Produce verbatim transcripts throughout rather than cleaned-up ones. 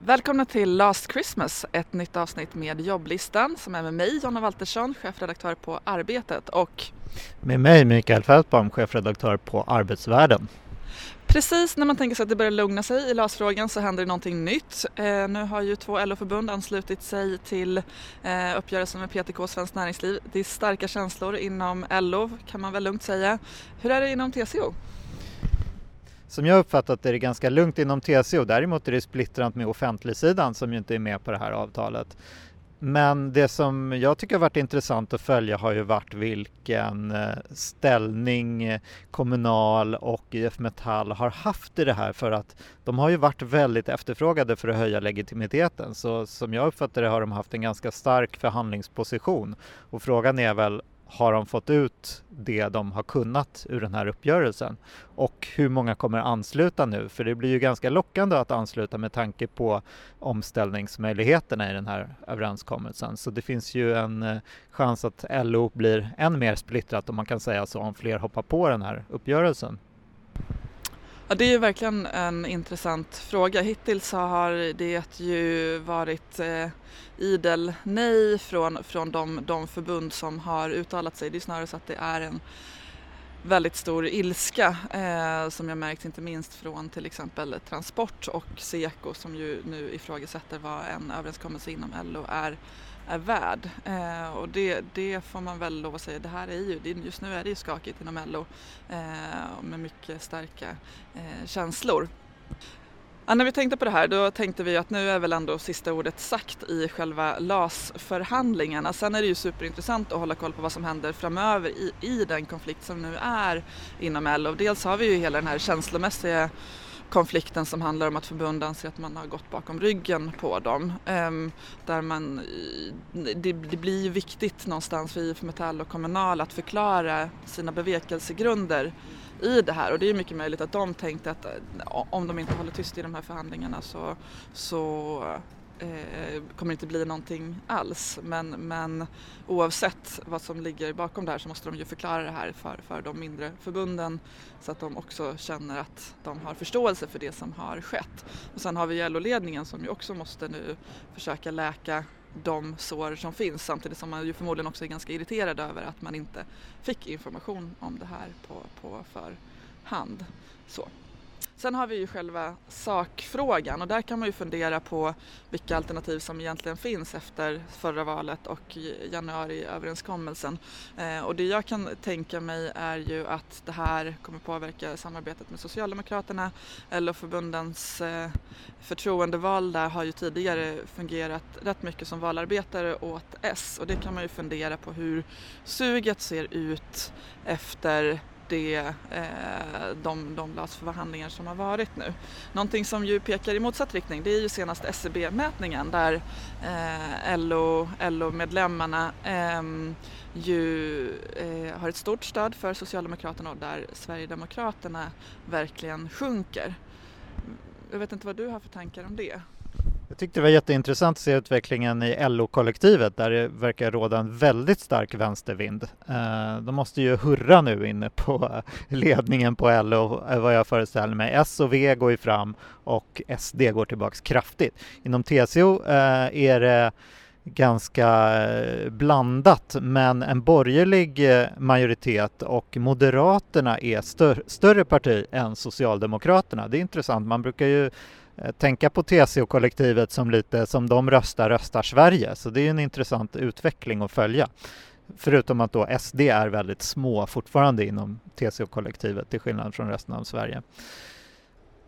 Välkomna till Last Christmas, ett nytt avsnitt med jobblistan som är med mig, Jonna Waltersson, chefredaktör på Arbetet, och med mig, Mikael Feldsbom, chefredaktör på Arbetsvärlden. Precis när man tänker sig att det börjar lugna sig i L A S-frågan så händer det någonting nytt. Eh, nu har ju två L O-förbund anslutit sig till eh, uppgörelsen med P T K och Svenskt Näringsliv. Det är starka känslor inom L O, kan man väl lugnt säga. Hur är det inom T C O? Som jag uppfattat är det ganska lugnt inom T C O. Däremot är det splittrat med offentligsidan som ju inte är med på det här avtalet. Men det som jag tycker har varit intressant att följa har ju varit vilken ställning Kommunal och I F Metall har haft i det här, för att de har ju varit väldigt efterfrågade för att höja legitimiteten. Så som jag uppfattar det har de haft en ganska stark förhandlingsposition, och frågan är väl, har de fått ut det de har kunnat ur den här uppgörelsen? Och hur många kommer ansluta nu? För det blir ju ganska lockande att ansluta med tanke på omställningsmöjligheterna i den här överenskommelsen. Så det finns ju en chans att L O blir än mer splittrat, om man kan säga så, om fler hoppar på den här uppgörelsen. Ja, det är ju verkligen en intressant fråga. Hittills har det ju varit eh, idel nej från, från de, de förbund som har uttalat sig. Det är snarare så att det är en väldigt stor ilska eh, som jag märkt inte minst från till exempel Transport och SEKO, som ju nu ifrågasätter vad en överenskommelse inom L O är, är värd. Eh, och det, det får man väl lov att säga. Det här är ju, just nu är det ju skakigt inom L O eh, med mycket starka eh, känslor. Ja, när vi tänkte på det här då tänkte vi att nu är väl ändå sista ordet sagt i själva L A S-förhandlingarna. Sen är det ju superintressant att hålla koll på vad som händer framöver i, i den konflikt som nu är inom L O. Dels har vi ju hela den här känslomässiga konflikten som handlar om att förbunden anser att man har gått bakom ryggen på dem. Ehm, där man, det, det blir ju viktigt någonstans för I F Metall och Kommunal att förklara sina bevekelsegrunder i det här, och det är mycket möjligt att de tänkte att om de inte håller tyst i de här förhandlingarna så, så eh, kommer det inte bli någonting alls. Men, men oavsett vad som ligger bakom det här så måste de ju förklara det här för, för de mindre förbunden, så att de också känner att de har förståelse för det som har skett. Och sen har vi Gälloledningen som ju också måste nu försöka läka de sår som finns, samtidigt som man ju förmodligen också är ganska irriterad över att man inte fick information om det här på, på förhand. Så. Sen har vi ju själva sakfrågan, och där kan man ju fundera på vilka alternativ som egentligen finns efter förra valet och januariöverenskommelsen. Eh, och det jag kan tänka mig är ju att det här kommer påverka samarbetet med Socialdemokraterna. L O-förbundens eh, förtroendevalda har ju tidigare fungerat rätt mycket som valarbetare åt S, och det kan man ju fundera på hur suget ser ut efter det, eh, de, de L A S-förhandlingar som har varit nu. Någonting som ju pekar i motsatt riktning, det är ju senast S C B-mätningen där eh, L O, L O-medlemmarna eh, ju eh, har ett stort stöd för Socialdemokraterna, och där Sverigedemokraterna verkligen sjunker. Jag vet inte vad du har för tankar om det. Jag tyckte det var jätteintressant att se utvecklingen i L O-kollektivet där det verkar råda en väldigt stark vänstervind. De måste ju hurra nu inne på ledningen på L O, vad jag föreställer mig. S och V går ju fram och S D går tillbaks kraftigt. Inom T C O är det ganska blandat, men en borgerlig majoritet, och Moderaterna är stör- större parti än Socialdemokraterna. Det är intressant, man brukar ju tänka på T C O-kollektivet som lite som de röstar, röstar Sverige. Så det är en intressant utveckling att följa. Förutom att då S D är väldigt små fortfarande inom T C O-kollektivet till skillnad från resten av Sverige.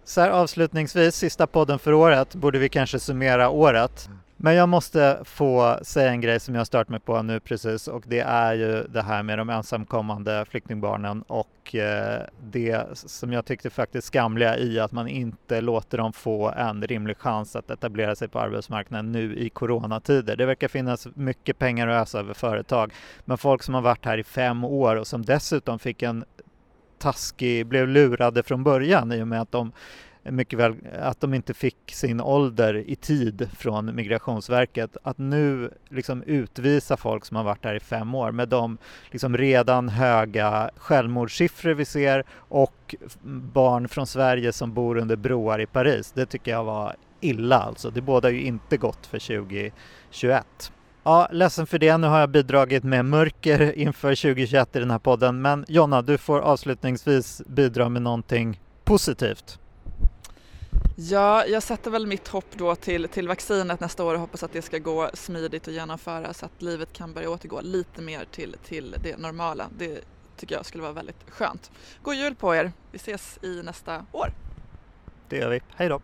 Så här avslutningsvis, sista podden för året, borde vi kanske summera året. Men jag måste få säga en grej som jag har stört mig på nu precis, och det är ju det här med de ensamkommande flyktingbarnen och det som jag tyckte faktiskt skamliga i att man inte låter dem få en rimlig chans att etablera sig på arbetsmarknaden nu i coronatider. Det verkar finnas mycket pengar att ösa över företag, men folk som har varit här i fem år och som dessutom fick en taskig, blev lurade från början i och med att de mycket väl att de inte fick sin ålder i tid från Migrationsverket, att nu liksom utvisa folk som har varit där i fem år med de liksom redan höga självmordssiffror vi ser, och barn från Sverige som bor under broar i Paris. Det tycker jag var illa alltså. Det bådar ju inte gott för tjugohundratjugoett. Ja, ledsen för det. Nu har jag bidragit med mörker inför tjugohundratjugoett i den här podden. Men Jonna, du får avslutningsvis bidra med någonting positivt. Ja, jag sätter väl mitt hopp då till, till vaccinet nästa år och hoppas att det ska gå smidigt att genomföra så att livet kan börja återgå lite mer till, till det normala. Det tycker jag skulle vara väldigt skönt. God jul på er. Vi ses i nästa år. Det gör vi. Hej då.